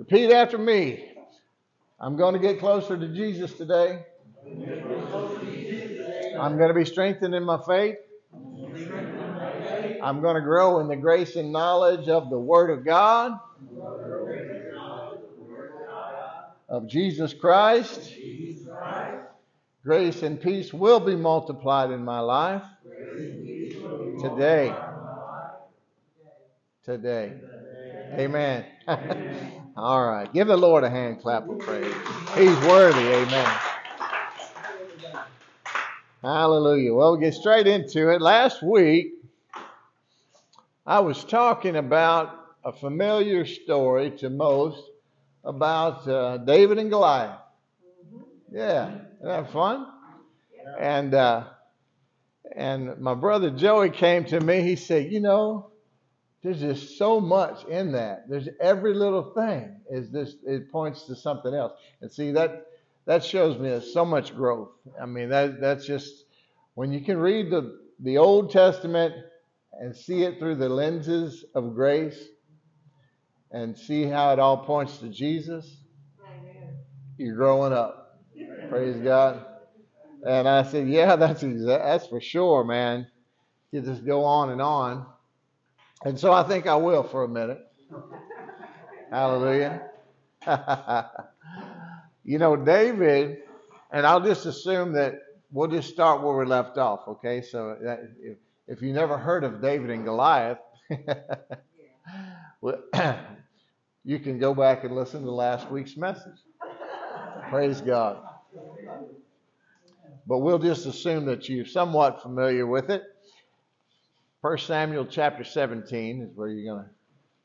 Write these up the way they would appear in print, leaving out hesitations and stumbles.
Repeat after me. I'm going to get closer to Jesus today. I'm going to be strengthened in my faith. I'm going to grow in the grace and knowledge of the Word of God, of Jesus Christ. Grace and peace will be multiplied in my life today. Today. Amen. All right. Give the Lord a hand clap of praise. He's worthy. Amen. Hallelujah. Well, we'll get straight into it. Last week, I was talking about a familiar story to most about David and Goliath. Yeah. Isn't that fun? And my brother Joey came to me. He said, you know, there's just so much in that. There's every little thing is this. It points to something else. And see, that shows me there's so much growth. I mean, that's just when you can read the Old Testament and see it through the lenses of grace and see how it all points to Jesus. Amen. You're growing up. Amen. Praise God. And I said, yeah, that's for sure, man. You just go on and on. And so I think I will for a minute. Hallelujah. You know, David, and I'll just assume that we'll just start where we left off, okay? So if you never heard of David and Goliath, you can go back and listen to last week's message. Praise God. But we'll just assume that you're somewhat familiar with it. 1 Samuel chapter 17 is where you're going to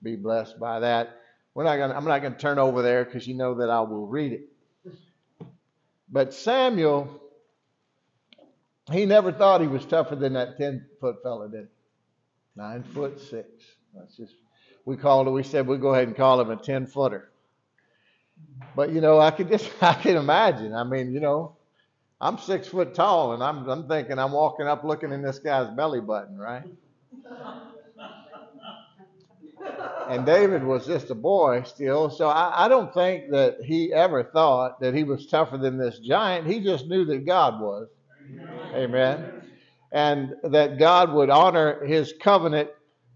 be blessed by that. I'm not going to turn over there because you know that I will read it. But Samuel, he never thought he was tougher than that 10-foot fella, did he? 9'6". That's just, we said we'll go ahead and call him a 10-footer. But you know, I can imagine. I mean, you know, I'm 6 foot tall and I'm thinking I'm walking up looking in this guy's belly button, right? And David was just a boy still, so I don't think that he ever thought that he was tougher than this giant. He just knew that God was. Amen. And that God would honor his covenant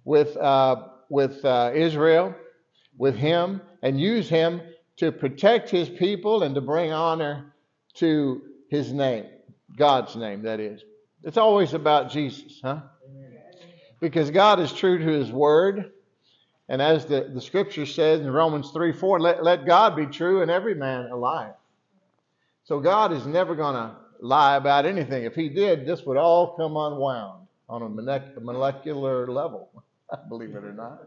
with Israel, with him, and use him to protect his people and to bring honor to his name, God's name, that is. It's always about Jesus, huh? Because God is true to his word. And as the scripture says in Romans 3:4, let God be true and every man a liar. So God is never going to lie about anything. If he did, this would all come unwound on a molecular level, believe it or not.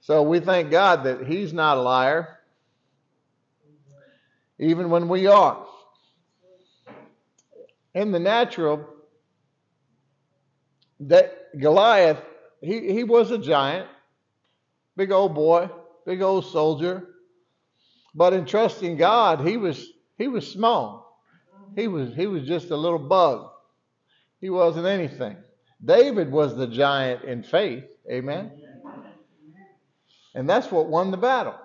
So we thank God that he's not a liar, even when we are. In the natural, that Goliath, he was a giant, big old boy, big old soldier. But in trusting God, he was small. He was just a little bug. He wasn't anything. David was the giant in faith. Amen. And that's what won the battle.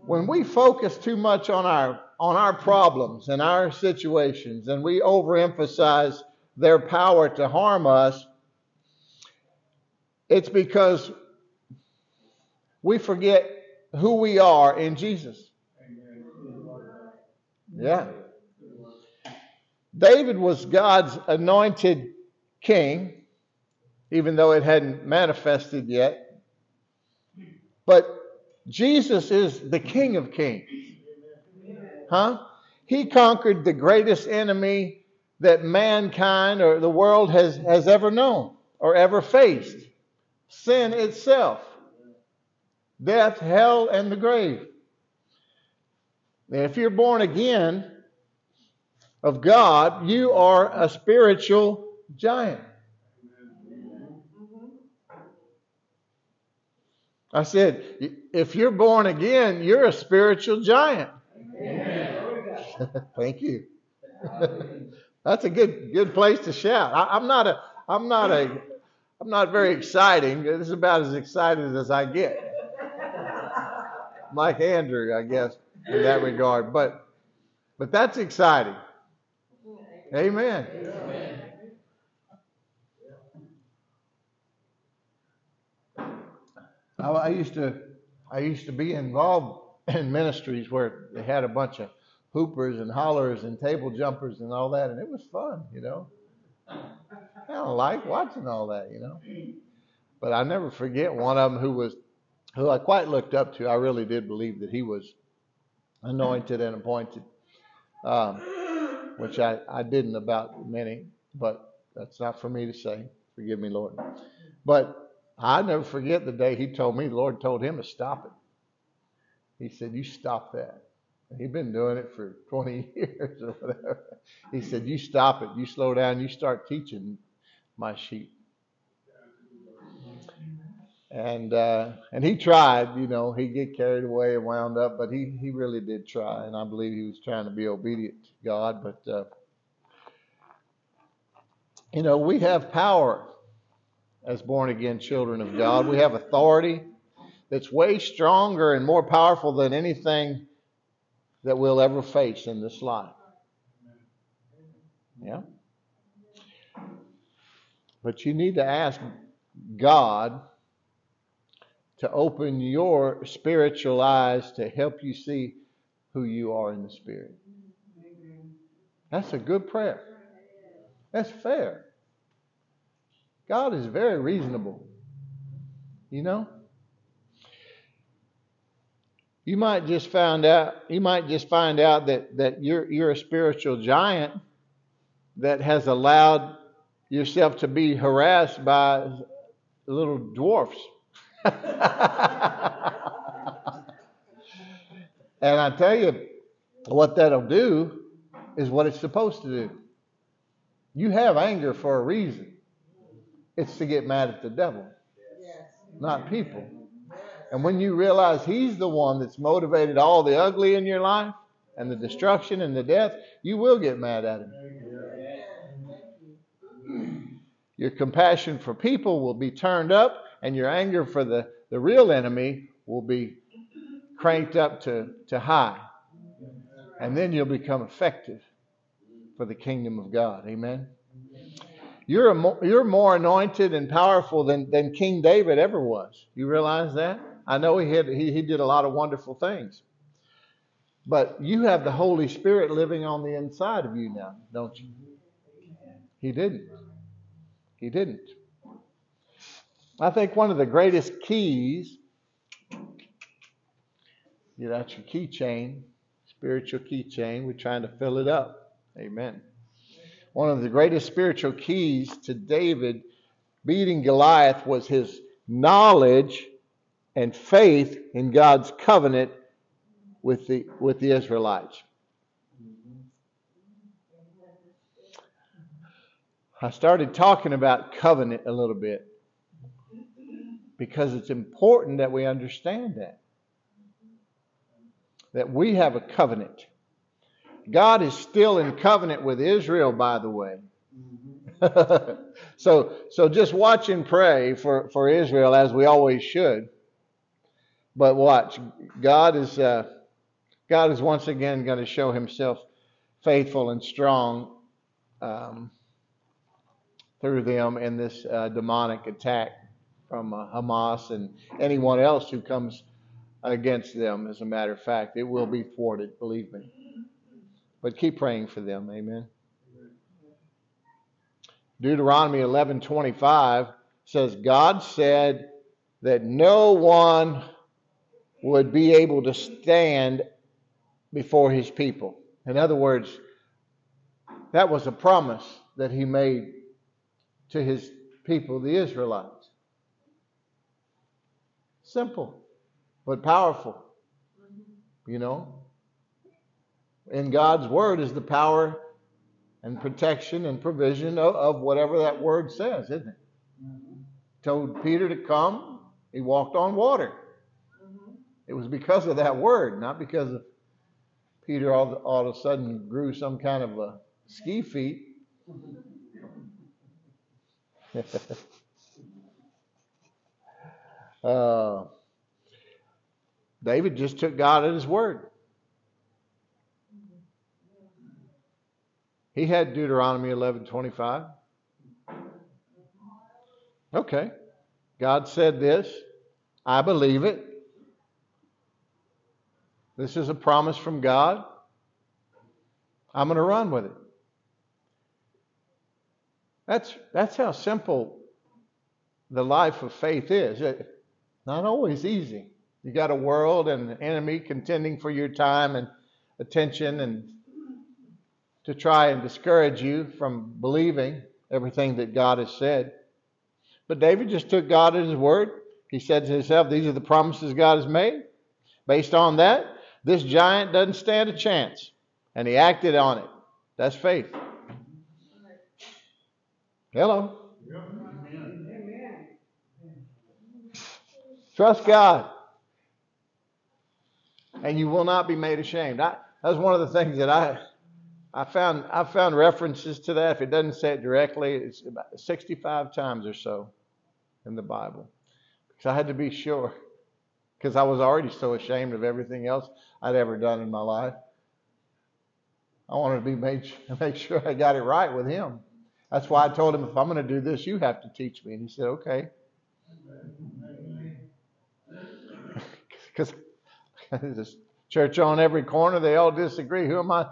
When we focus too much on our problems and our situations, and we overemphasize their power to harm us, it's because we forget who we are in Jesus. Yeah. David was God's anointed king, even though it hadn't manifested yet. But Jesus is the King of Kings. Huh? He conquered the greatest enemy that mankind or the world has ever known or ever faced. Sin itself. Death, hell, and the grave. And if you're born again of God, you are a spiritual giant. I said, if you're born again, you're a spiritual giant. Thank you. That's a good place to shout. I'm not very exciting. This is about as excited as I get. Mike Andrew, I guess, in that regard. But that's exciting. Amen. Amen. I used to be involved in ministries where they had a bunch of hoopers and hollers and table jumpers and all that, and it was fun, you know. I don't like watching all that, you know. But I never forget one of them who I quite looked up to. I really did believe that he was anointed and appointed, which I didn't about many, but that's not for me to say. Forgive me, Lord. But I never forget the day he told me, the Lord told him to stop it. He said, you stop that. He'd been doing it for 20 years or whatever. He said, you stop it. You slow down. You start teaching my sheep. And he tried, you know, he'd get carried away and wound up, but he really did try. And I believe he was trying to be obedient to God. But, you know, we have power as born-again children of God. We have authority that's way stronger and more powerful than anything that we'll ever face in this life. Yeah? But you need to ask God to open your spiritual eyes to help you see who you are in the Spirit. That's a good prayer. That's fair. God is very reasonable, you know. You might just find out that you're a spiritual giant that has allowed yourself to be harassed by little dwarfs. And I tell you, what that'll do is what it's supposed to do. You have anger for a reason. It's to get mad at the devil, not people. And when you realize he's the one that's motivated all the ugly in your life and the destruction and the death, you will get mad at him. Your compassion for people will be turned up, and your anger for the real enemy will be cranked up to high. And then you'll become effective for the kingdom of God. Amen. You're more anointed and powerful than King David ever was. You realize that? I know he did a lot of wonderful things. But you have the Holy Spirit living on the inside of you now, don't you? He didn't. I think one of the greatest keys, get out your keychain, spiritual keychain. We're trying to fill it up. Amen. One of the greatest spiritual keys to David beating Goliath was his knowledge and faith in God's covenant with the Israelites. I started talking about covenant a little bit because it's important that we understand that we have a covenant. God is still in covenant with Israel, by the way. So just watch and pray for Israel, as we always should. But watch, God is once again going to show himself faithful and strong through them in this demonic attack from Hamas and anyone else who comes against them. As a matter of fact, it will be thwarted, believe me. But keep praying for them. Amen. Deuteronomy 11:25 says, God said that no one would be able to stand before his people. In other words, that was a promise that he made to his people, the Israelites. Simple, but powerful, you know. In God's word is the power and protection and provision of whatever that word says, isn't it? Mm-hmm. Told Peter to come, he walked on water. Mm-hmm. It was because of that word, not because of Peter all of a sudden grew some kind of a ski feet. David just took God at his word. He had Deuteronomy 11:25. Okay. God said this. I believe it. This is a promise from God. I'm going to run with it. That's how simple the life of faith is. It's not always easy. You got a world and an enemy contending for your time and attention and to try and discourage you from believing everything that God has said. But David just took God at his word. He said to himself, these are the promises God has made. Based on that, this giant doesn't stand a chance. And he acted on it. That's faith. Hello. Amen. Trust God. And you will not be made ashamed. That's one of the things that I found references to that. If it doesn't say it directly, it's about 65 times or so in the Bible. Because I had to be sure. Because I was already so ashamed of everything else I'd ever done in my life. I wanted to be make sure I got it right with him. That's why I told him, if I'm going to do this, you have to teach me. And he said, okay. Because there's a church on every corner. They all disagree. Who am I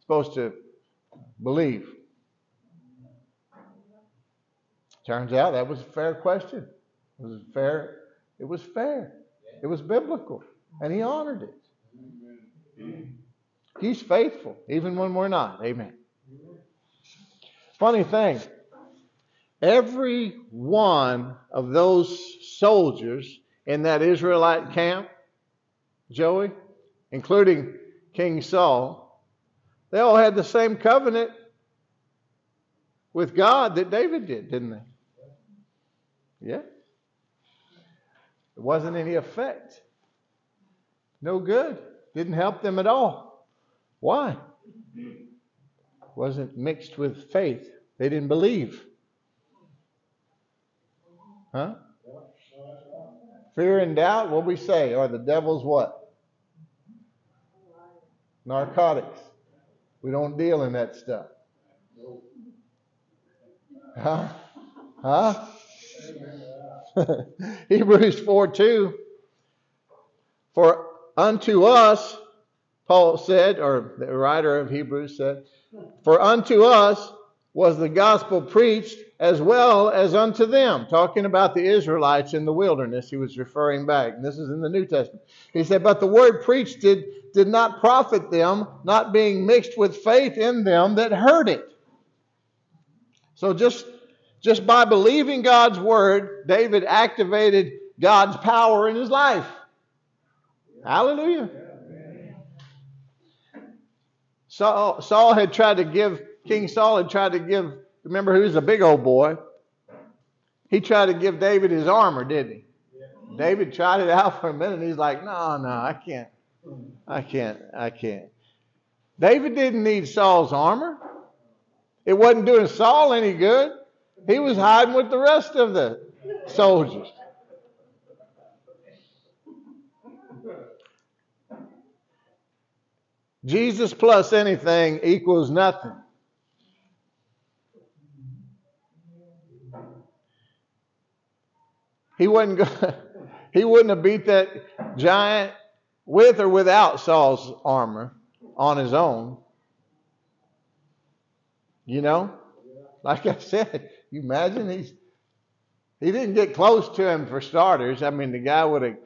supposed to believe? Turns out that was a fair question. It was fair. It was biblical. And he honored it. He's faithful, even when we're not. Amen. Funny thing, every one of those soldiers in that Israelite camp, Joey, including King Saul, they all had the same covenant with God that David did, didn't they? Yeah. It wasn't any effect. No good. Didn't help them at all. Why? Wasn't mixed with faith. They didn't believe. Huh? Fear and doubt, what we say, are the devil's what? Narcotics. We don't deal in that stuff. Huh? Huh? Hebrews 4:2. For unto us, Paul said, or the writer of Hebrews said, for unto us was the gospel preached as well as unto them. Talking about the Israelites in the wilderness, he was referring back. And this is in the New Testament. He said, but the word preached did not profit them, not being mixed with faith in them that heard it. So just by believing God's word, David activated God's power in his life. Hallelujah. Saul had tried to give, remember, he was a big old boy. He tried to give David his armor, didn't he? Yeah. David tried it out for a minute. And he's like, no, I can't. David didn't need Saul's armor. It wasn't doing Saul any good. He was hiding with the rest of the soldiers. Jesus plus anything equals nothing. He wouldn't have beat that giant with or without Saul's armor on his own. You know? Like I said, you imagine he didn't get close to him for starters. I mean, the guy would have,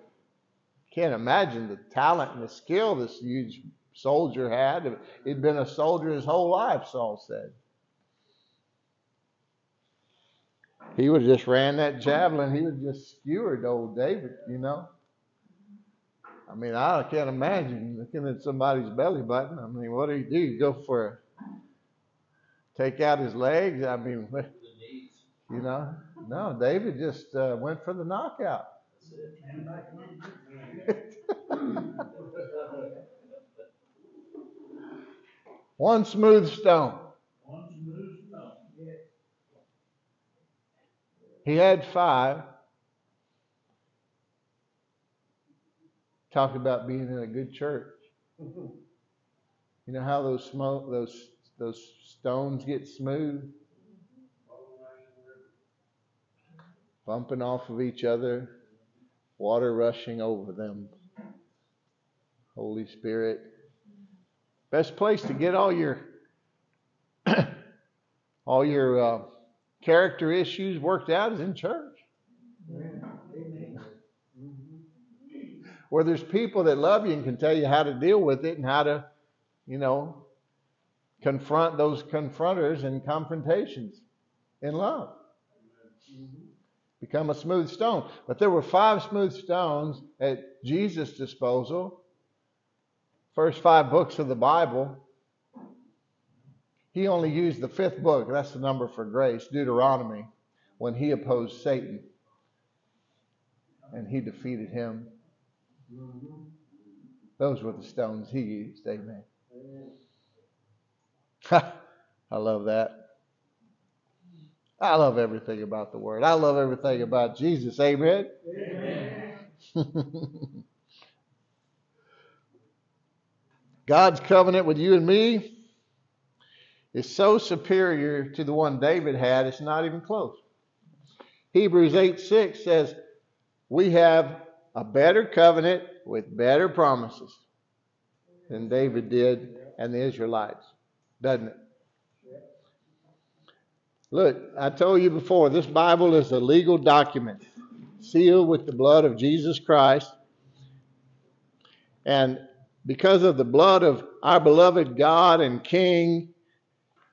can't imagine the talent and the skill this huge soldier had. He'd been a soldier his whole life, Saul said. He would have just ran that javelin. He would have just skewered old David, you know. I mean, I can't imagine looking at somebody's belly button. I mean, what do? You go for take out his legs? I mean, you know. No, David just went for the knockout. One smooth stone. He had 5. Talk about being in a good church. Mm-hmm. You know how those stones get smooth, bumping off of each other, water rushing over them. Holy Spirit. Best place to get all your character issues worked out is in church. Amen. Where there's people that love you and can tell you how to deal with it and how to, you know, confront those confronters and confrontations in love. Become a smooth stone. But there were 5 smooth stones at Jesus' disposal. First 5 books of the Bible. He only used the 5th book. That's the number for grace, Deuteronomy, when he opposed Satan. And he defeated him. Those were the stones he used. Amen. I love that. I love everything about the Word. I love everything about Jesus. Amen? Amen. God's covenant with you and me is so superior to the one David had, it's not even close. Hebrews 8:6 says, we have a better covenant with better promises than David did and the Israelites, doesn't it? Look, I told you before, this Bible is a legal document sealed with the blood of Jesus Christ. And because of the blood of our beloved God and King,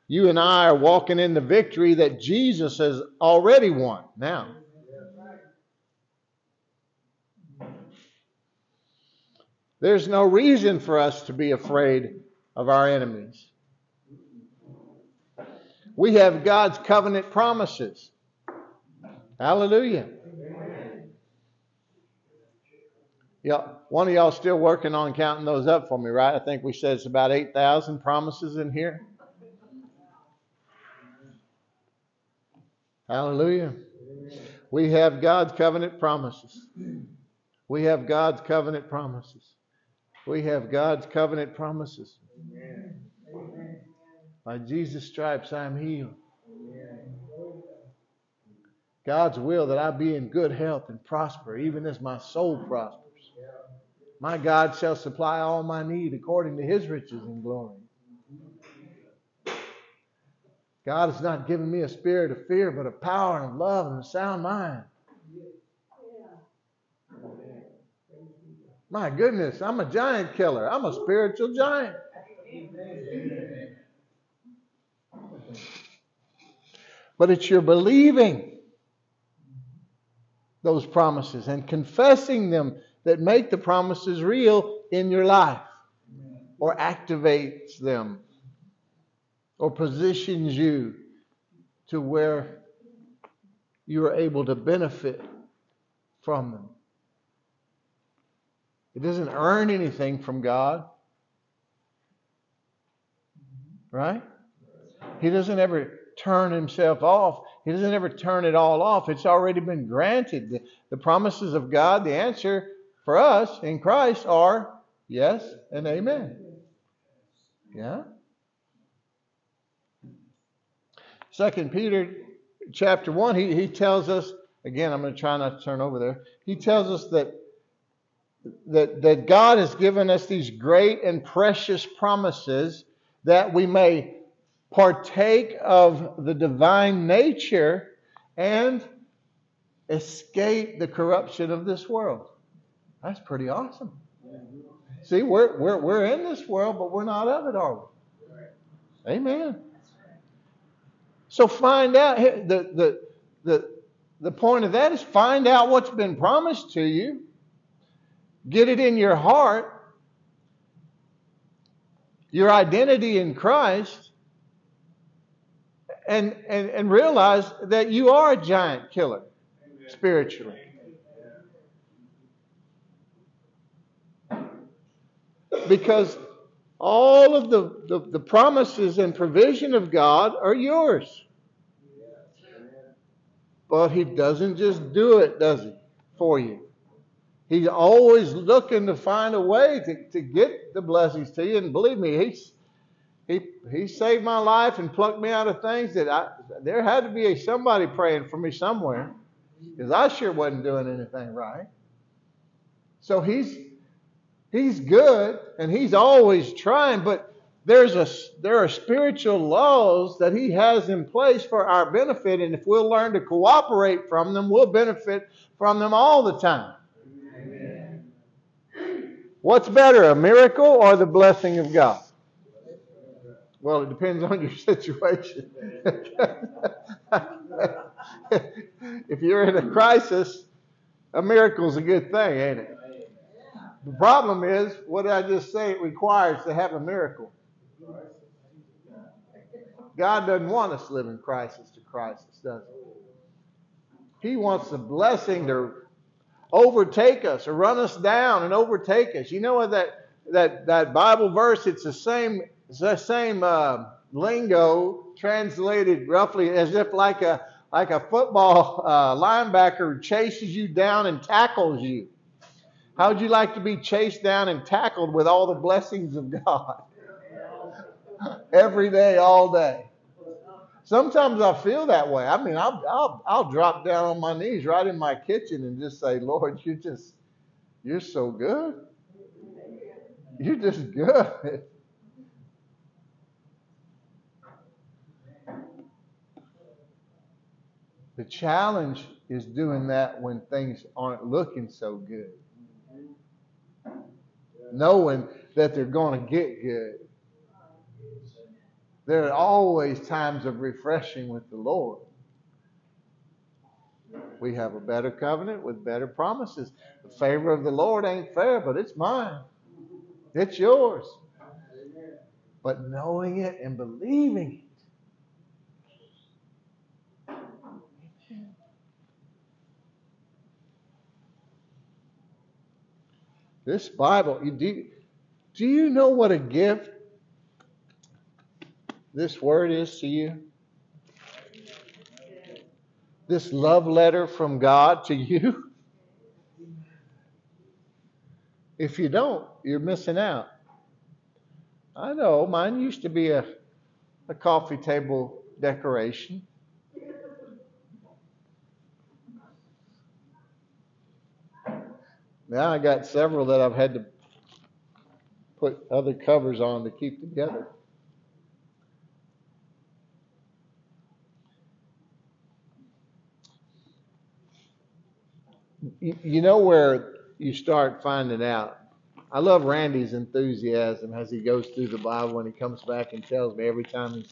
you and I are walking in the victory that Jesus has already won now. There's no reason for us to be afraid of our enemies. We have God's covenant promises. Hallelujah. Amen. Yeah, one of y'all still working on counting those up for me, right? I think we said it's about 8,000 promises in here. Hallelujah. Amen. We have God's covenant promises. We have God's covenant promises. We have God's covenant promises. Amen. Amen. By Jesus' stripes I am healed. God's will that I be in good health and prosper, even as my soul prospers. My God shall supply all my need according to his riches and glory. God has not given me a spirit of fear, but of power and of love and a sound mind. My goodness, I'm a giant killer. I'm a spiritual giant. Amen. But it's your believing those promises and confessing them that make the promises real in your life or activates them or positions you to where you are able to benefit from them. It doesn't earn anything from God. Right? He doesn't ever turn himself off. He doesn't ever turn it all off. It's already been granted. The promises of God, the answer for us in Christ are yes and amen. Yeah? 2 Peter chapter 1, he tells us, again, I'm going to try not to turn over there. He tells us that God has given us these great and precious promises that we may partake of the divine nature and escape the corruption of this world. That's pretty awesome. See, we're in this world, but we're not of it, are we? Amen. So find out the point of that is find out what's been promised to you. Get it in your heart. Your identity in Christ. And realize that you are a giant killer. Amen. Spiritually. Amen. Because all of the promises and provision of God are yours. But he doesn't just do it, does he? For you. He's always looking to find a way to get the blessings to you. And believe me, he saved my life and plucked me out of things that there had to be somebody praying for me somewhere, because I sure wasn't doing anything right. So he's good, and he's always trying, but there are spiritual laws that he has in place for our benefit, and if we'll learn to cooperate from them, we'll benefit from them all the time. What's better, a miracle or the blessing of God? Well, it depends on your situation. If you're in a crisis, a miracle's a good thing, ain't it? The problem is, what did I just say? It requires to have a miracle. God doesn't want us living crisis to crisis, does he? He wants the blessing to overtake us, or run us down and overtake us. You know what that Bible verse? It's the same lingo translated roughly as if like a football linebacker chases you down and tackles you. How would you like to be chased down and tackled with all the blessings of God? Every day, all day. Sometimes I feel that way. I mean, I'll drop down on my knees right in my kitchen and just say, Lord, you're so good. You're just good. The challenge is doing that when things aren't looking so good. Knowing that they're going to get good. There are always times of refreshing with the Lord. We have a better covenant with better promises. The favor of the Lord ain't fair, but it's mine. It's yours. But knowing it and believing it. This Bible, do you know what a gift this word is to you? This love letter from God to you? If you don't, you're missing out. I know, mine used to be a coffee table decoration. Now I got several that I've had to put other covers on to keep together. You know where you start finding out. I love Randy's enthusiasm as he goes through the Bible when he comes back and tells me every time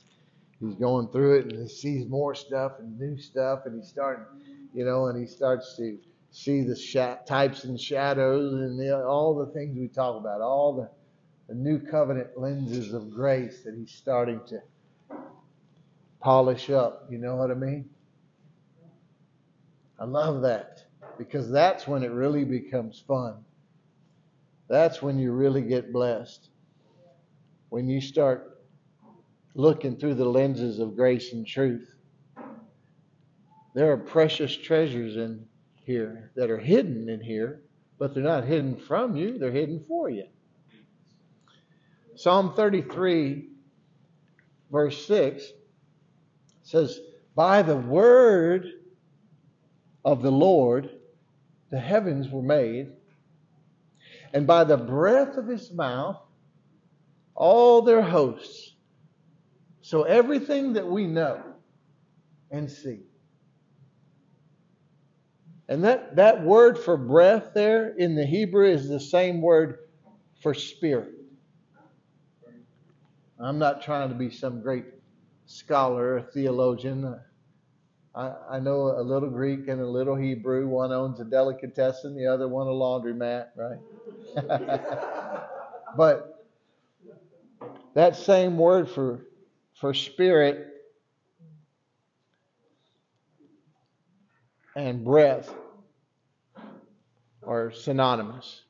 he's going through it and he sees more stuff and new stuff, and he starts to see the types and shadows and all the things we talk about, all the new covenant lenses of grace that he's starting to polish up. You know what I mean? I love that. Because that's when it really becomes fun. That's when you really get blessed. When you start looking through the lenses of grace and truth. There are precious treasures in here that are hidden in here, but they're not hidden from you, they're hidden for you. Psalm 33, verse 6 says, by the word of the Lord, the heavens were made, and by the breath of his mouth, all their hosts. So everything that we know and see. And that word for breath there in the Hebrew is the same word for spirit. I'm not trying to be some great scholar or theologian. I know a little Greek and a little Hebrew. One owns a delicatessen, the other one a laundromat, right? But that same word for spirit and breath are synonymous.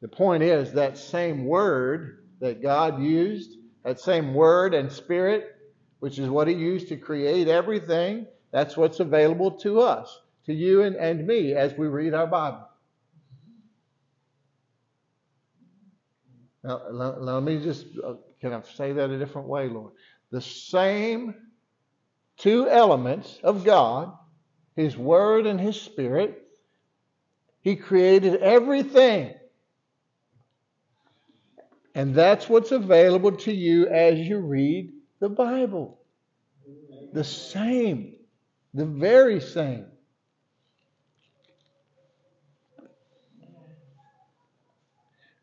The point is that same word that God used, that same word and spirit, which is what he used to create everything. That's what's available to us, to you and me as we read our Bible. Now, let me just, can I say that a different way, Lord? The same two elements of God, His Word and His Spirit, He created everything. And that's what's available to you as you read the Bible. The same. The very same.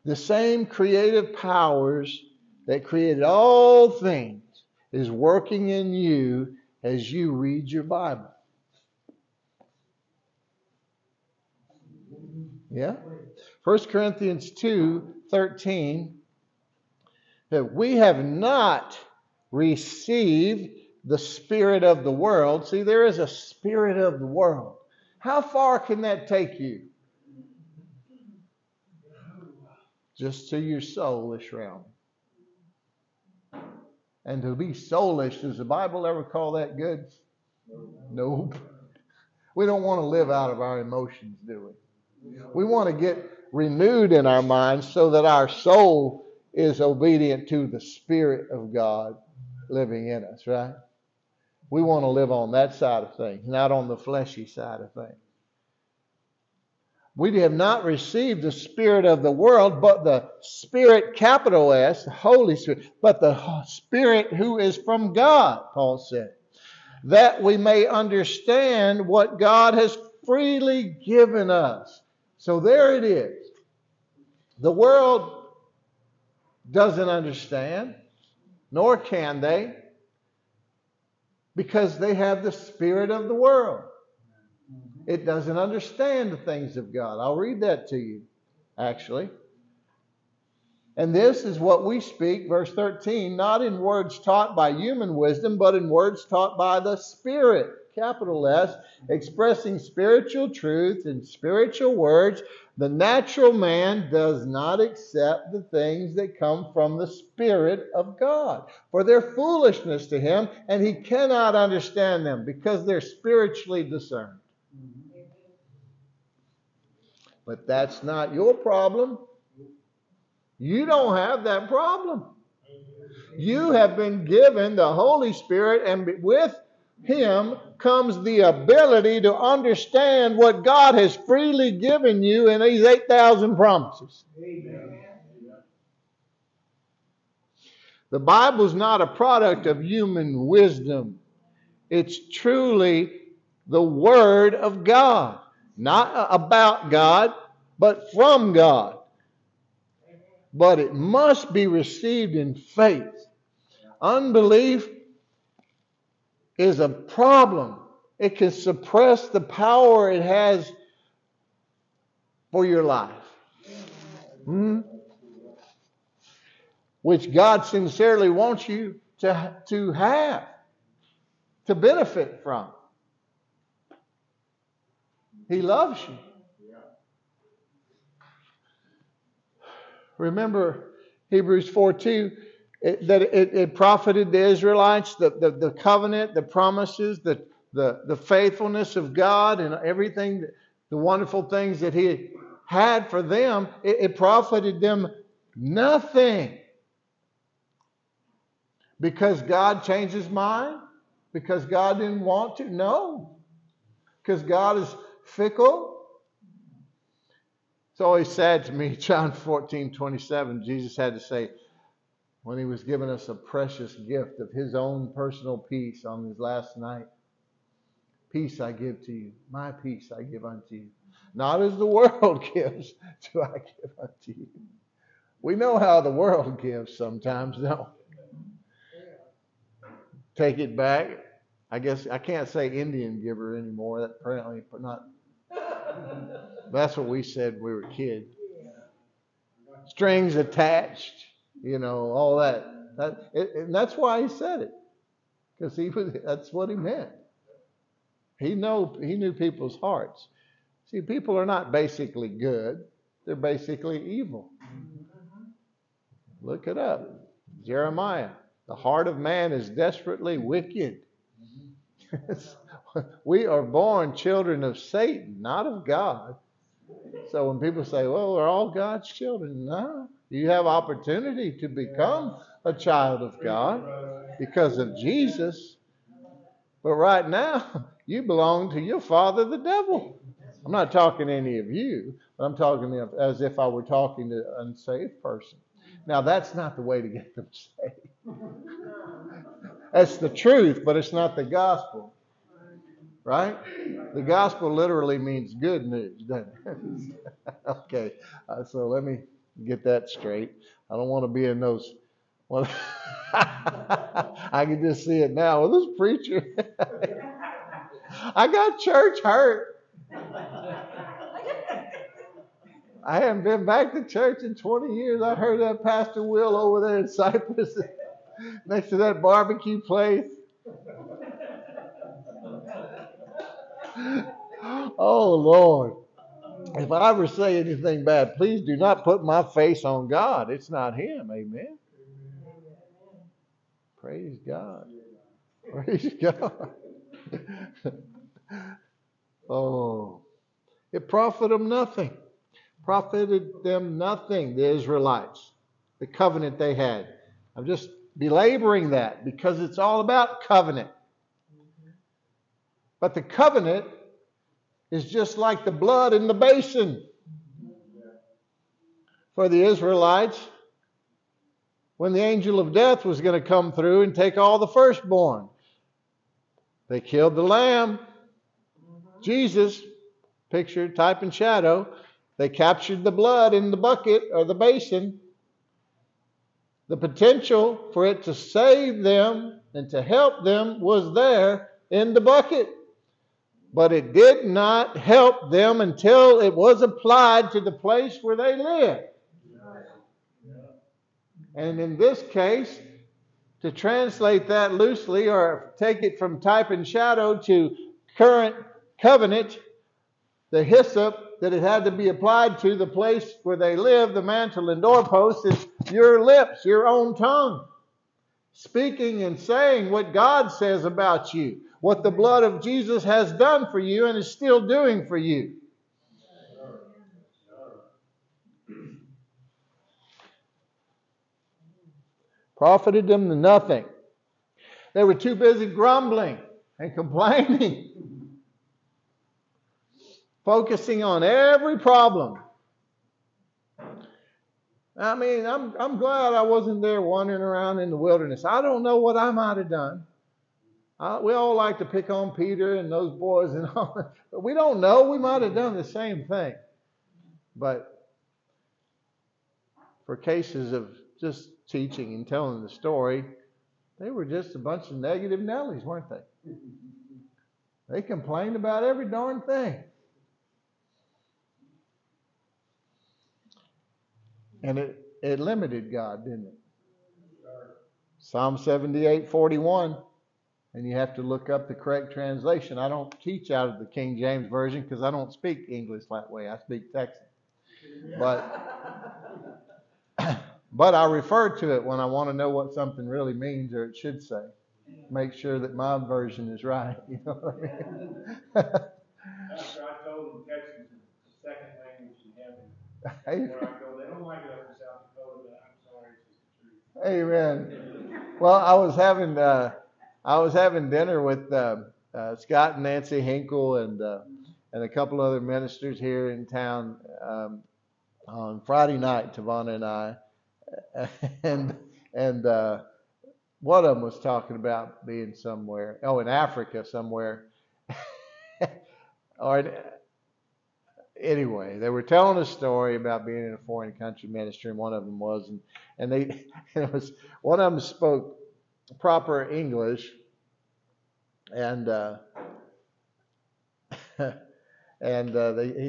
The same creative powers that created all things is working in you as you read your Bible. Yeah? 1 Corinthians 2:13 that we have not received the spirit of the world. See, there is a spirit of the world. How far can that take you? Just to your soulish realm. And to be soulish, does the Bible ever call that good? Nope. We don't want to live out of our emotions, do we? We want to get renewed in our minds so that our soul is obedient to the Spirit of God living in us, right? We want to live on that side of things, not on the fleshy side of things. We have not received the spirit of the world, but the Spirit, capital S, the Holy Spirit, but the Spirit who is from God, Paul said, that we may understand what God has freely given us. So there it is. The world doesn't understand, nor can they, because they have the spirit of the world. It doesn't understand the things of God. I'll read that to you, actually. And this is what we speak, verse 13, not in words taught by human wisdom, but in words taught by the Spirit, capital S, expressing spiritual truth in spiritual words. The natural man does not accept the things that come from the Spirit of God, for they're foolishness to him, and he cannot understand them because they're spiritually discerned. But that's not your problem. You don't have that problem. You have been given the Holy Spirit, and with Him comes the ability to understand what God has freely given you in these 8,000 promises. Amen. The Bible is not a product of human wisdom. It's truly the Word of God. Not about God, but from God. But it must be received in faith. Unbelief is a problem. It can suppress the power it has for your life. Which God sincerely wants you to have, to benefit from. He loves you. Remember Hebrews 4:2, that it profited the Israelites, the covenant, the promises, the faithfulness of God and everything, the wonderful things that He had for them. It profited them nothing. Because God changed His mind? Because God didn't want to? No. Because God is fickle. It's always sad to me, John 14:27, Jesus had to say, when He was giving us a precious gift of His own personal peace on His last night, peace I give to you, my peace I give unto you. Not as the world gives, do I give unto you. We know how the world gives sometimes, don't we? Take it back. I guess I can't say Indian giver anymore. That apparently not. That's what we said when we were kids. Strings attached, you know, all that. And that's why He said it, because that's what He meant. He knew people's hearts. See, people are not basically good; they're basically evil. Look it up, Jeremiah. The heart of man is desperately wicked. We are born children of Satan, not of God. So when people say, well, we're all God's children, no. You have opportunity to become a child of God because of Jesus. But right now, you belong to your father, the devil. I'm not talking to any of you, but I'm talking as if I were talking to an unsaved person. Now, that's not the way to get them saved. That's the truth, but it's not the gospel. Right? The gospel literally means good news, doesn't it? Okay, so let me get that straight. I don't want to be in those... Well, I can just see it now. Well, this preacher... I got church hurt. I haven't been back to church in 20 years. I heard that Pastor Will over there in Cypress next to that barbecue place. Oh, Lord. If I ever say anything bad, please do not put my face on God. It's not Him. Amen. Praise God. Praise God. Oh. It profited them nothing. Profited them nothing, the Israelites. The covenant they had. I'm just belaboring that because it's all about covenant. But the covenant is just like the blood in the basin. For the Israelites, when the angel of death was going to come through and take all the firstborn, they killed the lamb. Jesus, picture, type, and shadow, they captured the blood in the bucket or the basin. The potential for it to save them and to help them was there in the bucket. But it did not help them until it was applied to the place where they lived. And in this case, to translate that loosely or take it from type and shadow to current covenant, the hyssop that it had to be applied to the place where they lived, the mantle and doorpost, is your lips, your own tongue, speaking and saying what God says about you, what the blood of Jesus has done for you and is still doing for you. Profited them nothing. They were too busy grumbling and complaining, focusing on every problem. I mean, I'm glad I wasn't there wandering around in the wilderness. I don't know what I might have done. We all like to pick on Peter and those boys and all that. But we don't know. We might have done the same thing. But for cases of just teaching and telling the story, they were just a bunch of negative Nellies, weren't they? They complained about every darn thing. And it limited God, didn't it? Psalm 78:41. And you have to look up the correct translation. I don't teach out of the King James Version because I don't speak English that way. I speak Texan. But I refer to it when I want to know what something really means or it should say. Make sure that my version is right. You know what I mean? After I told them Texas is the second language in heaven. Where I go, they don't like it up in South Dakota, but I'm sorry, it's just the truth. Amen. Well, I was having dinner with Scott and Nancy Hinkle and a couple other ministers here in town on Friday night, Tavonna and I, and one of them was talking about being somewhere, in Africa somewhere, anyway, they were telling a story about being in a foreign country ministry, and one of them was, and one of them spoke proper English, he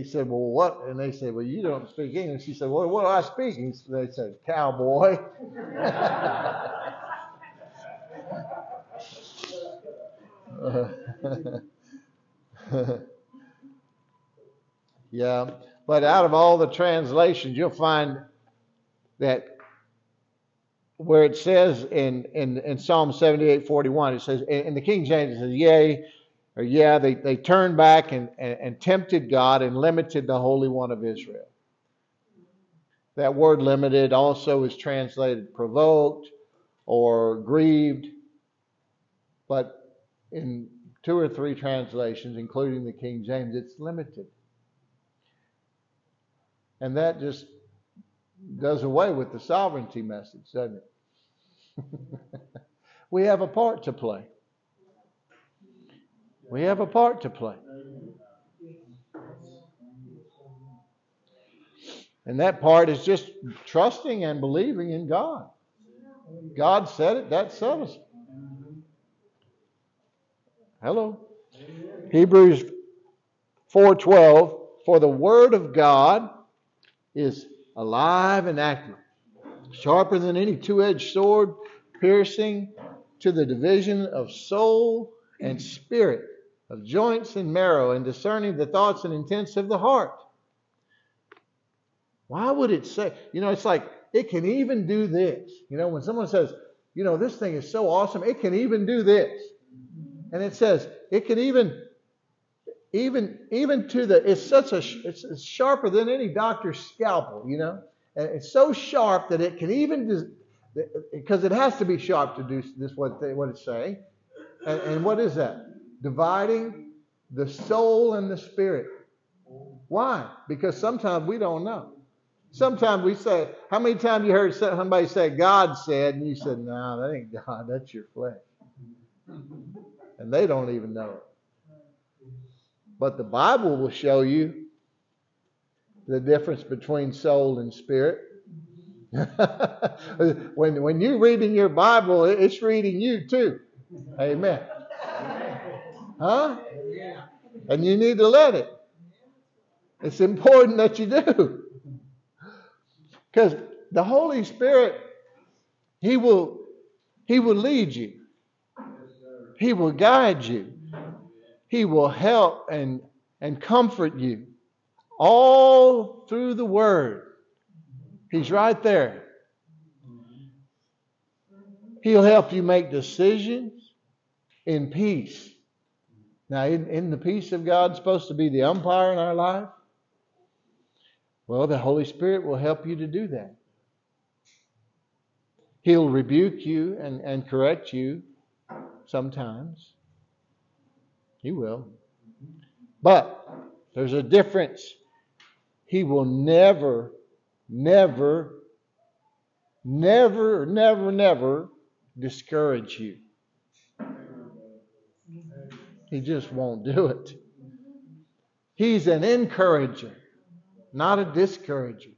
said, well, what? And they said, well, you don't speak English. He said, well, what do I speak? And they said, cowboy. Yeah, but out of all the translations, you'll find that where it says in Psalm 78:41, it says in the King James, it says, yea, yeah, they turned back and tempted God and limited the Holy One of Israel. That word limited also is translated provoked or grieved. But in 2 or 3 translations, including the King James, it's limited. And that just does away with the sovereignty message, doesn't it? We have a part to play. We have a part to play. And that part is just trusting and believing in God. God said it, that settles it. Hello. Amen. Hebrews 4:12, for the word of God is alive and active, sharper than any two-edged sword, piercing to the division of soul and spirit, of joints and marrow, and discerning the thoughts and intents of the heart. Why would it say, you know, it's like, it can even do this. You know, when someone says, you know, this thing is so awesome, it can even do this. And it says, it can even to the, it's sharper than any doctor's scalpel, you know. And it's so sharp that it can even, because it has to be sharp to do this, what it's saying. And what is that? Dividing the soul and the spirit. Why? Because sometimes we don't know. Sometimes we say, how many times you heard somebody say, God said, and you said, no, that ain't God, that's your flesh. And they don't even know it. But the Bible will show you the difference between soul and spirit. When you're reading your Bible, it's reading you too. Amen. Huh? And you need to let it. It's important that you do. Because the Holy Spirit, He will lead you. He will guide you. He will help and comfort you. All through the Word. He's right there. He'll help you make decisions in peace. Now, isn't the peace of God supposed to be the umpire in our life? Well, the Holy Spirit will help you to do that. He'll rebuke you and correct you sometimes. He will. But there's a difference. He will never, never, never, never, never discourage you. He just won't do it. He's an encourager. Not a discourager.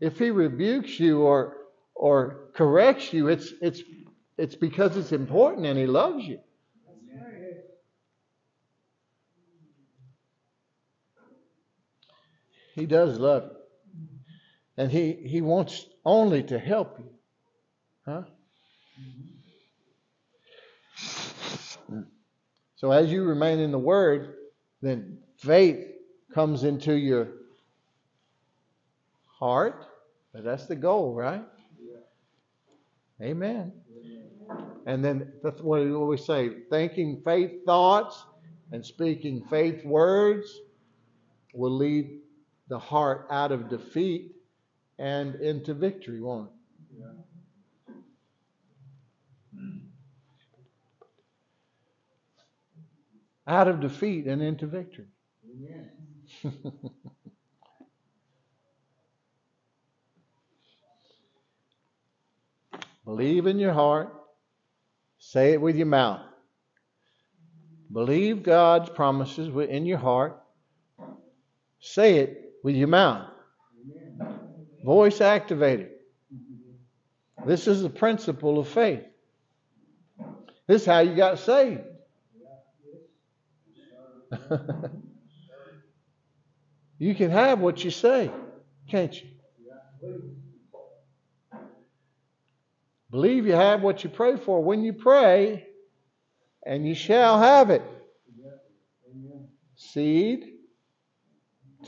If he rebukes you or corrects you, it's because it's important and he loves you. He does love you. And he wants only to help you. Huh? So as you remain in the Word, then faith comes into your heart, but that's the goal, right? Yeah. Amen. Yeah. And then that's what we always say, thinking faith thoughts and speaking faith words will lead the heart out of defeat and into victory, won't it? Yeah. Out of defeat and into victory. Yeah. Believe in your heart. Say it with your mouth. Believe God's promises in your heart. Say it with your mouth. Voice activated. This is the principle of faith. This is how you got saved. You can have what you say, can't you? Believe you have what you pray for when you pray, and you shall have it. Seed,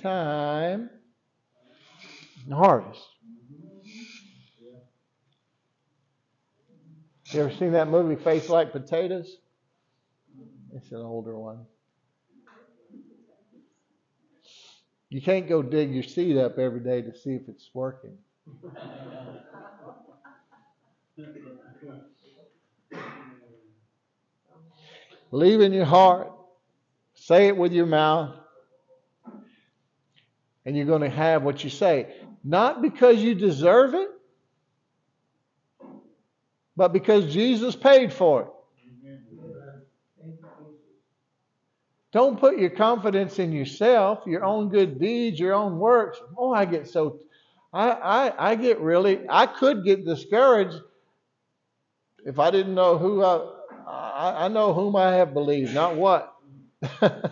time, and harvest. You ever seen that movie, Faith Like Potatoes? It's an older one. You can't go dig your seed up every day to see if it's working. Believe in your heart. Say it with your mouth. And you're going to have what you say. Not because you deserve it, but because Jesus paid for it. Don't put your confidence in yourself, your own good deeds, your own works. Oh, I get so, I get really, I could get discouraged if I didn't know who I know whom I have believed, not what. God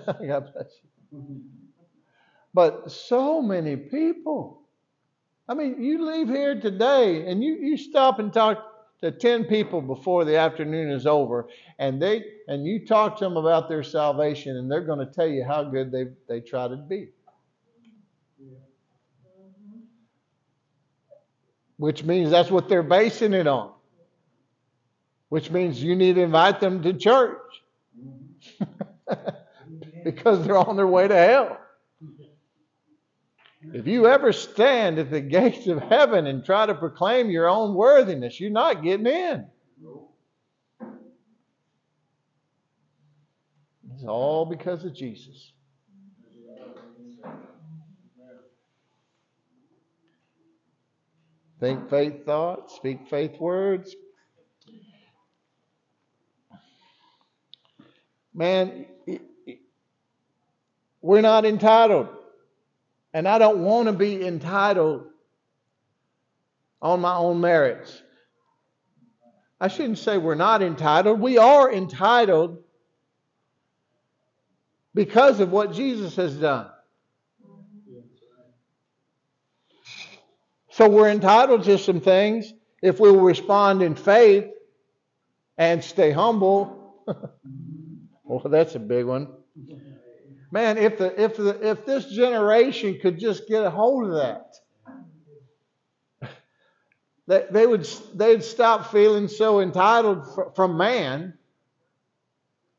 bless you. But so many people, I mean, you leave here today and you stop and talk to 10 people before the afternoon is over, and you talk to them about their salvation, and they're going to tell you how good they try to be. Which means that's what they're basing it on. Which means you need to invite them to church. Because they're on their way to hell. If you ever stand at the gates of heaven and try to proclaim your own worthiness, you're not getting in. It's all because of Jesus. Think faith thoughts, speak faith words. Man, we're not entitled. And I don't want to be entitled on my own merits. I shouldn't say we're not entitled. We are entitled because of what Jesus has done. So we're entitled to some things if we will respond in faith and stay humble. Well, that's a big one. Man, if this generation could just get a hold of that, they'd stop feeling so entitled from man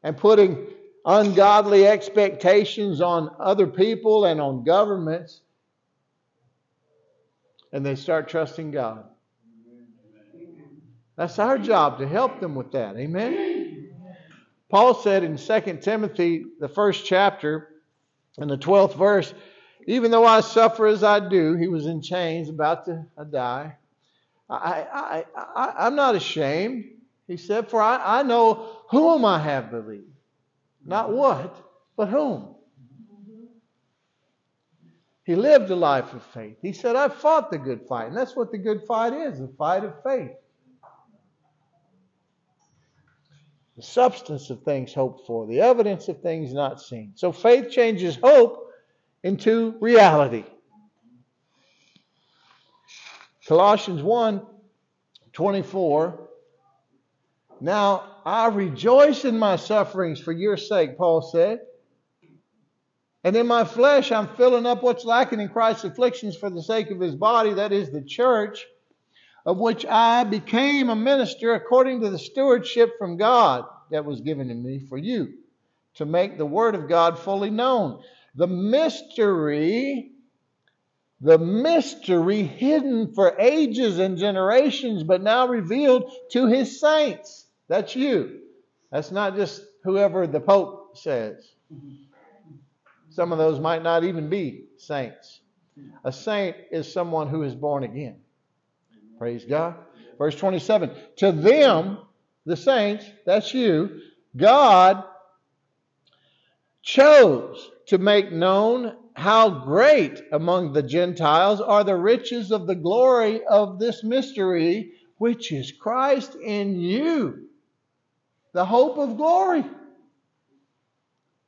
and putting ungodly expectations on other people and on governments, and they start trusting God. That's our job, to help them with that. Amen. Paul said in 2 Timothy, the first chapter, in the 12th verse, even though I suffer as I do, he was in chains, about to die. I'm not ashamed, he said, for I know whom I have believed. Not what, but whom. He lived a life of faith. He said, I've fought the good fight. And that's what the good fight is, the fight of faith. The substance of things hoped for, the evidence of things not seen. So faith changes hope into reality. Colossians 1:24. Now I rejoice in my sufferings for your sake, Paul said. And in my flesh I'm filling up what's lacking in Christ's afflictions for the sake of his body, that is the church, of which I became a minister according to the stewardship from God that was given to me for you, to make the word of God fully known. The mystery hidden for ages and generations, but now revealed to his saints. That's you. That's not just whoever the Pope says. Some of those might not even be saints. A saint is someone who is born again. Praise God. Verse 27. To them, the saints, that's you, God chose to make known how great among the Gentiles are the riches of the glory of this mystery, which is Christ in you, the hope of glory.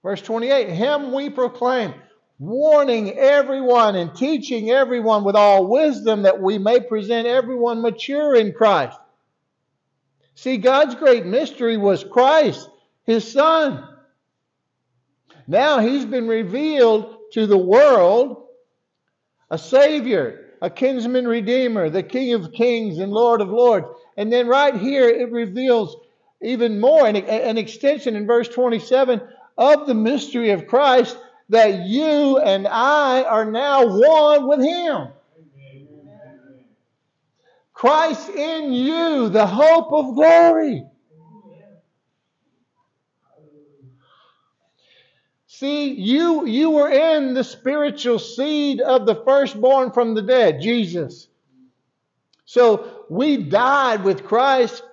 Verse 28. Him we proclaim, warning everyone and teaching everyone with all wisdom, that we may present everyone mature in Christ. See, God's great mystery was Christ, His Son. Now He's been revealed to the world, a Savior, a kinsman redeemer, the King of Kings and Lord of Lords. And then right here it reveals even more, an extension in verse 27 of the mystery of Christ, that you and I are now one with Him. Christ in you, the hope of glory. See, you were in the spiritual seed of the firstborn from the dead, Jesus. So we died with Christ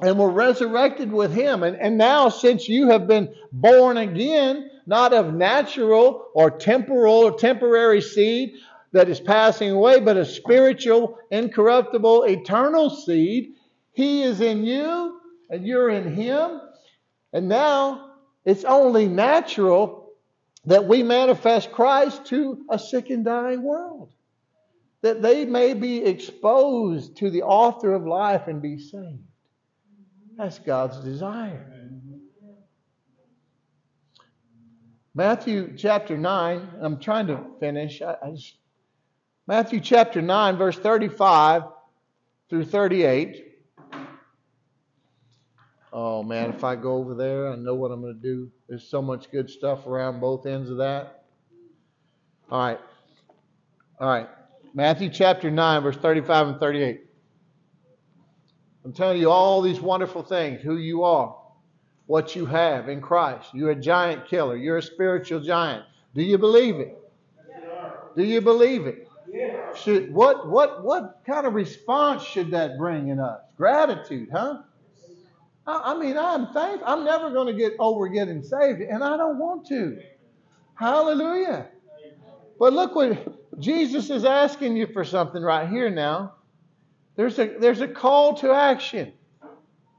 and were resurrected with Him. And now, since you have been born again, not of natural or temporal or temporary seed that is passing away, but a spiritual, incorruptible, eternal seed. He is in you, and you're in Him. And now, it's only natural that we manifest Christ to a sick and dying world, that they may be exposed to the author of life and be saved. That's God's desire. Matthew chapter 9, I'm trying to finish. Matthew chapter 9, verse 35 through 38. Oh, man, if I go over there, I know what I'm going to do. There's so much good stuff around both ends of that. All right. Matthew chapter 9, verse 35 and 38. I'm telling you all these wonderful things, who you are, what you have in Christ. You're a giant killer. You're a spiritual giant. Do you believe it? Do you believe it? Should, what kind of response should that bring in us? Gratitude, huh? I mean, I'm thankful. I'm never going to get over getting saved, and I don't want to. Hallelujah. But look what Jesus is asking you for something right here now. There's a call to action.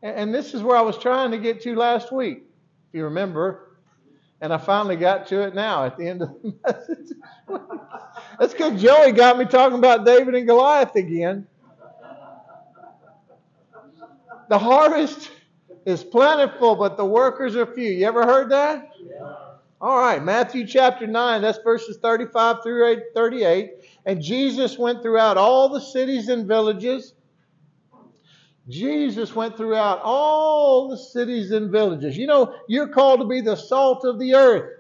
And this is where I was trying to get to last week, if you remember. And I finally got to it now at the end of the message. That's because Joey got me talking about David and Goliath again. The harvest is plentiful, but the workers are few. You ever heard that? Yeah. All right, Matthew chapter 9, that's verses 35 through 38. And Jesus went throughout all the cities and villages. Jesus went throughout all the cities and villages. You know, you're called to be the salt of the earth.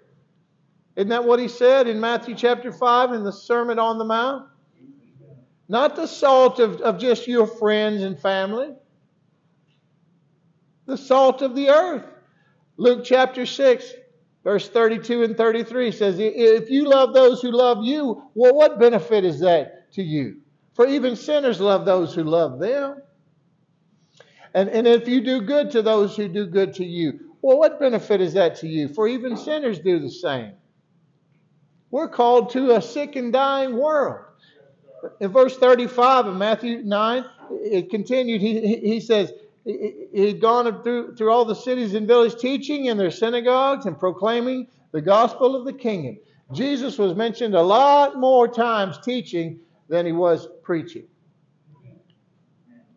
Isn't that what He said in Matthew chapter 5 in the Sermon on the Mount? Not the salt of just your friends and family. The salt of the earth. Luke chapter 6, verse 32 and 33 says, if you love those who love you, well, what benefit is that to you? For even sinners love those who love them. And if you do good to those who do good to you, well, what benefit is that to you? For even sinners do the same. We're called to a sick and dying world. In verse 35 of Matthew 9, it continued. He says, he'd gone through all the cities and villages, teaching in their synagogues and proclaiming the gospel of the kingdom. Jesus was mentioned a lot more times teaching than He was preaching.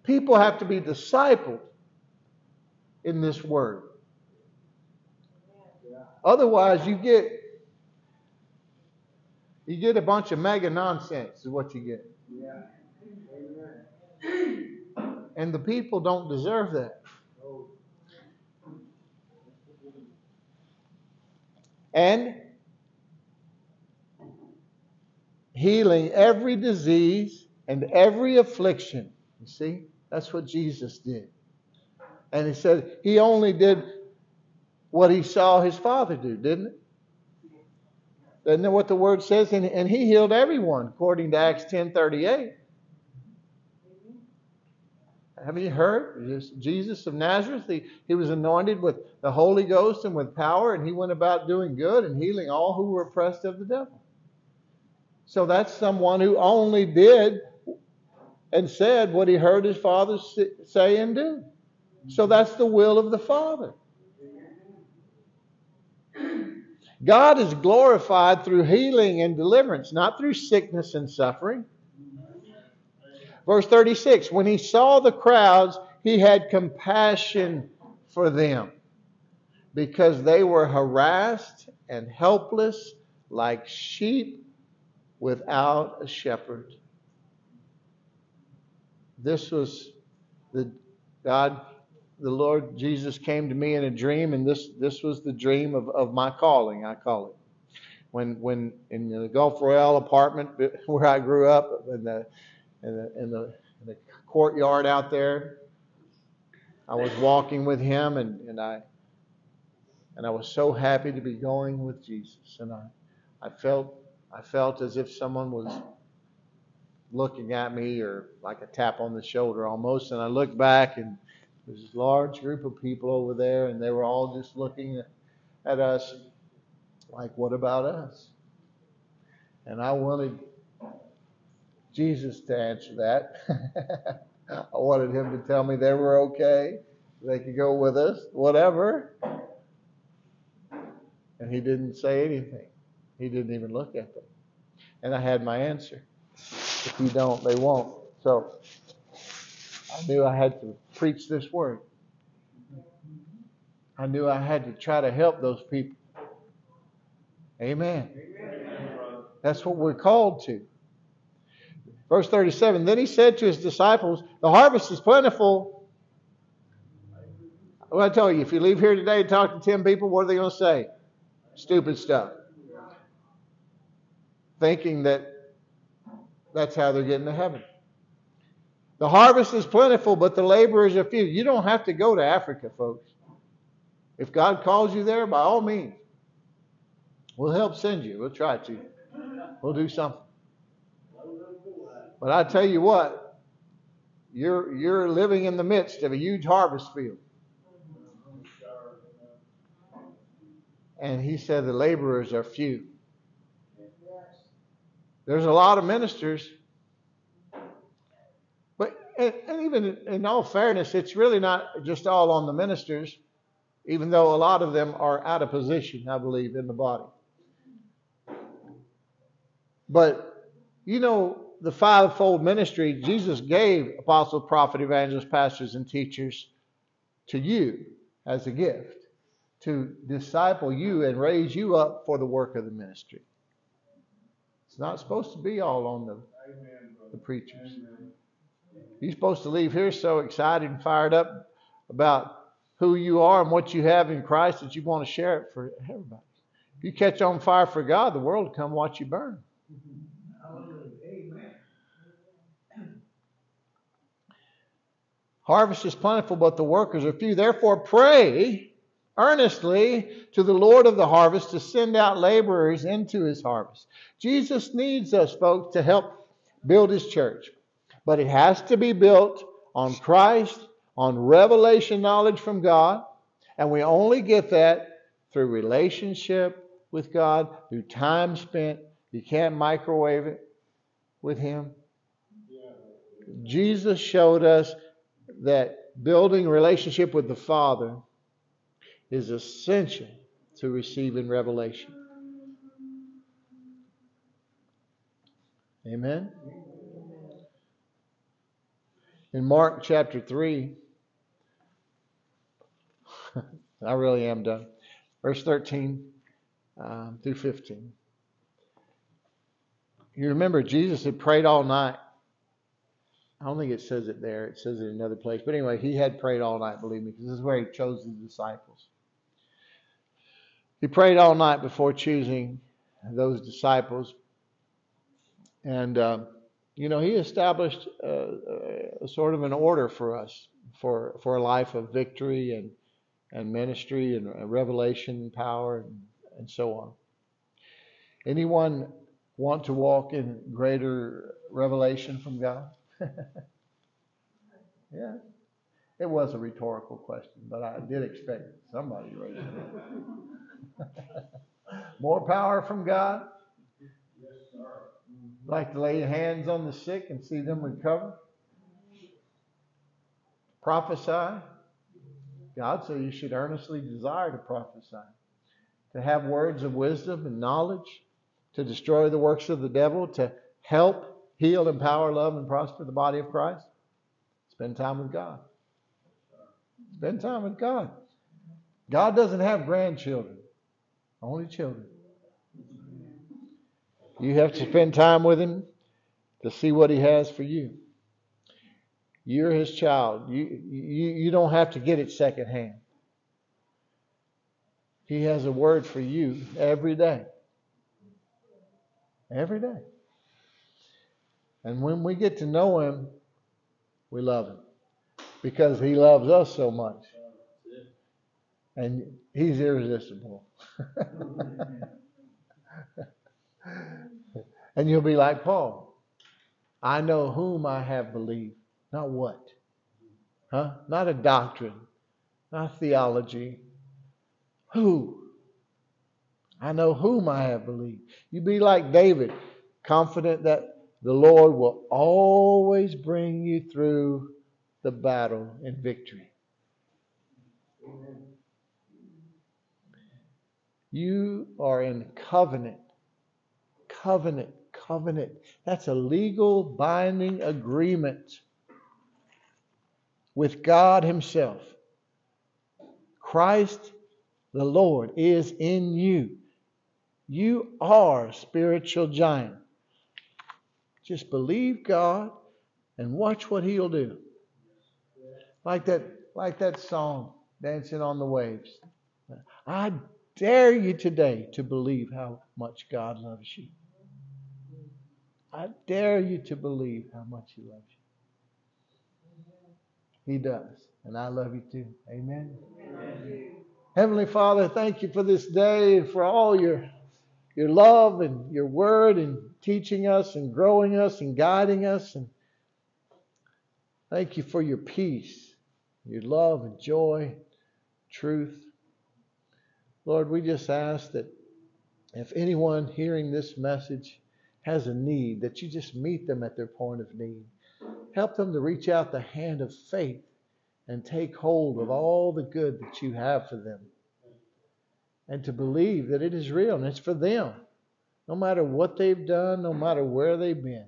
People have to be discipled in this word. Otherwise, you get a bunch of mega nonsense is what you get. And the people don't deserve that. And healing every disease and every affliction. You see? That's what Jesus did. And He said He only did what He saw His Father do, didn't it? Isn't that what the Word says? And He healed everyone, according to Acts 10:38. Haven't you heard? Jesus of Nazareth, he was anointed with the Holy Ghost and with power, and He went about doing good and healing all who were oppressed of the devil. So that's someone who only did and said what he heard his Father say and do. So that's the will of the Father. God is glorified through healing and deliverance, not through sickness and suffering. Verse 36, when He saw the crowds, He had compassion for them because they were harassed and helpless like sheep without a shepherd. This was God the Lord Jesus came to me in a dream, and this was the dream of my calling, I call it. When in the Gulf Royale apartment where I grew up, in the courtyard out there, I was walking with Him, and I was so happy to be going with Jesus, and I felt as if someone was looking at me, or like a tap on the shoulder almost, and I looked back, and there's this large group of people over there, and they were all just looking at us like, what about us? And I wanted Jesus to answer that. I wanted Him to tell me they were okay, they could go with us, whatever. And He didn't say anything. He didn't even look at them. And I had my answer. If you don't, they won't. So I knew I had to preach this word. I knew I had to try to help those people. Amen. Amen. That's what we're called to. Verse 37, then He said to His disciples, the harvest is plentiful. Well, I tell you, if you leave here today and talk to 10 people, what are they going to say? Stupid stuff. Thinking that that's how they're getting to heaven. The harvest is plentiful, but the laborers are few. You don't have to go to Africa, folks. If God calls you there, by all means. We'll help send you. We'll try to. We'll do something. But I tell you what, you're living in the midst of a huge harvest field. And He said the laborers are few. There's a lot of ministers. But and even in all fairness, it's really not just all on the ministers, even though a lot of them are out of position, I believe, in the body. But, you know, the fivefold ministry, Jesus gave apostles, prophets, evangelists, pastors, and teachers to you as a gift to disciple you and raise you up for the work of the ministry. It's not supposed to be all on the preachers. You're supposed to leave here so excited and fired up about who you are and what you have in Christ that you want to share it for everybody. If you catch on fire for God, the world will come watch you burn. Harvest is plentiful, but the workers are few. Therefore, pray earnestly to the Lord of the harvest to send out laborers into His harvest. Jesus needs us, folks, to help build His church. But it has to be built on Christ, on revelation knowledge from God. And we only get that through relationship with God, through time spent. You can't microwave it with Him. Jesus showed us that building relationship with the Father is essential to receiving revelation. Amen? In Mark chapter 3, I really am done. Verse 13 through 15. You remember Jesus had prayed all night. I don't think it says it there. It says it in another place. But anyway, He had prayed all night, believe me, because this is where He chose His disciples. He prayed all night before choosing those disciples. And, you know, He established a sort of an order for us, for a life of victory and ministry and revelation and power and so on. Anyone want to walk in greater revelation from God? Yeah, it was a rhetorical question, but I did expect somebody to raise it. More power from God? Yes, sir. Like to lay hands on the sick and see them recover? Prophesy? God said you should earnestly desire to prophesy, to have words of wisdom and knowledge, to destroy the works of the devil, to help, heal, empower, love, and prosper the body of Christ. Spend time with God. Spend time with God. God doesn't have grandchildren. Only children. You have to spend time with Him to see what He has for you. You're his child. You don't have to get it secondhand. He has a word for you every day. Every day. And when we get to know him, we love him. Because he loves us so much. And he's irresistible. And you'll be like Paul. I know whom I have believed. Not what? Huh? Not a doctrine. Not theology. Who? I know whom I have believed. You be like David, confident that the Lord will always bring you through the battle in victory. You are in covenant. Covenant. Covenant. That's a legal binding agreement with God himself. Christ the Lord is in you. You are a spiritual giant. Just believe God and watch what he'll do. Like that song, Dancing on the Waves. I dare you today to believe how much God loves you. I dare you to believe how much he loves you. He does. And I love you too. Amen. Amen. Heavenly Father, thank you for this day and for all your love and your word and teaching us and growing us and guiding us. And thank you for your peace, your love and joy, truth. Lord, we just ask that if anyone hearing this message has a need, that you just meet them at their point of need. Help them to reach out the hand of faith and take hold of all the good that you have for them. And to believe that it is real and it's for them. No matter what they've done, no matter where they've been.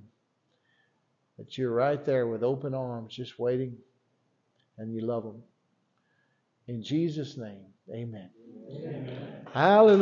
That you're right there with open arms just waiting and you love them. In Jesus' name, amen. Amen. Hallelujah.